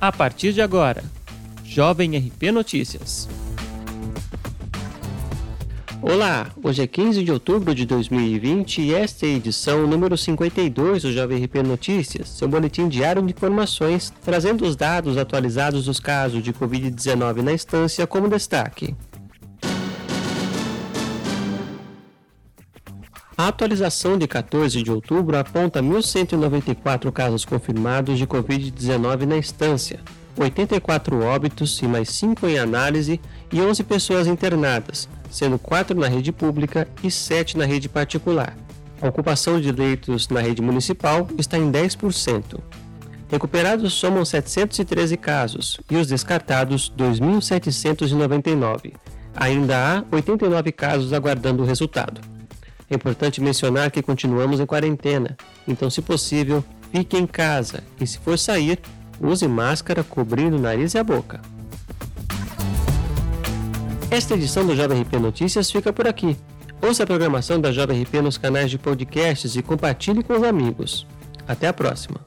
a partir de agora. Jovem RP Notícias. Olá, hoje é 15 de outubro de 2020 e esta é a edição número 52 do Jovem RP Notícias, seu boletim diário de informações, trazendo os dados atualizados dos casos de Covid-19 na instância como destaque. A atualização de 14 de outubro aponta 1.194 casos confirmados de Covid-19 na instância, 84 óbitos e mais 5 em análise e 11 pessoas internadas, sendo 4 na rede pública e 7 na rede particular. A ocupação de leitos na rede municipal está em 10%. Recuperados somam 713 casos e os descartados 2.799. Ainda há 89 casos aguardando o resultado. É importante mencionar que continuamos em quarentena, então, se possível, fique em casa e, se for sair, use máscara cobrindo o nariz e a boca. Esta edição do Jovem RP Notícias fica por aqui. Ouça a programação da Jovem RP nos canais de podcasts e compartilhe com os amigos. Até a próxima!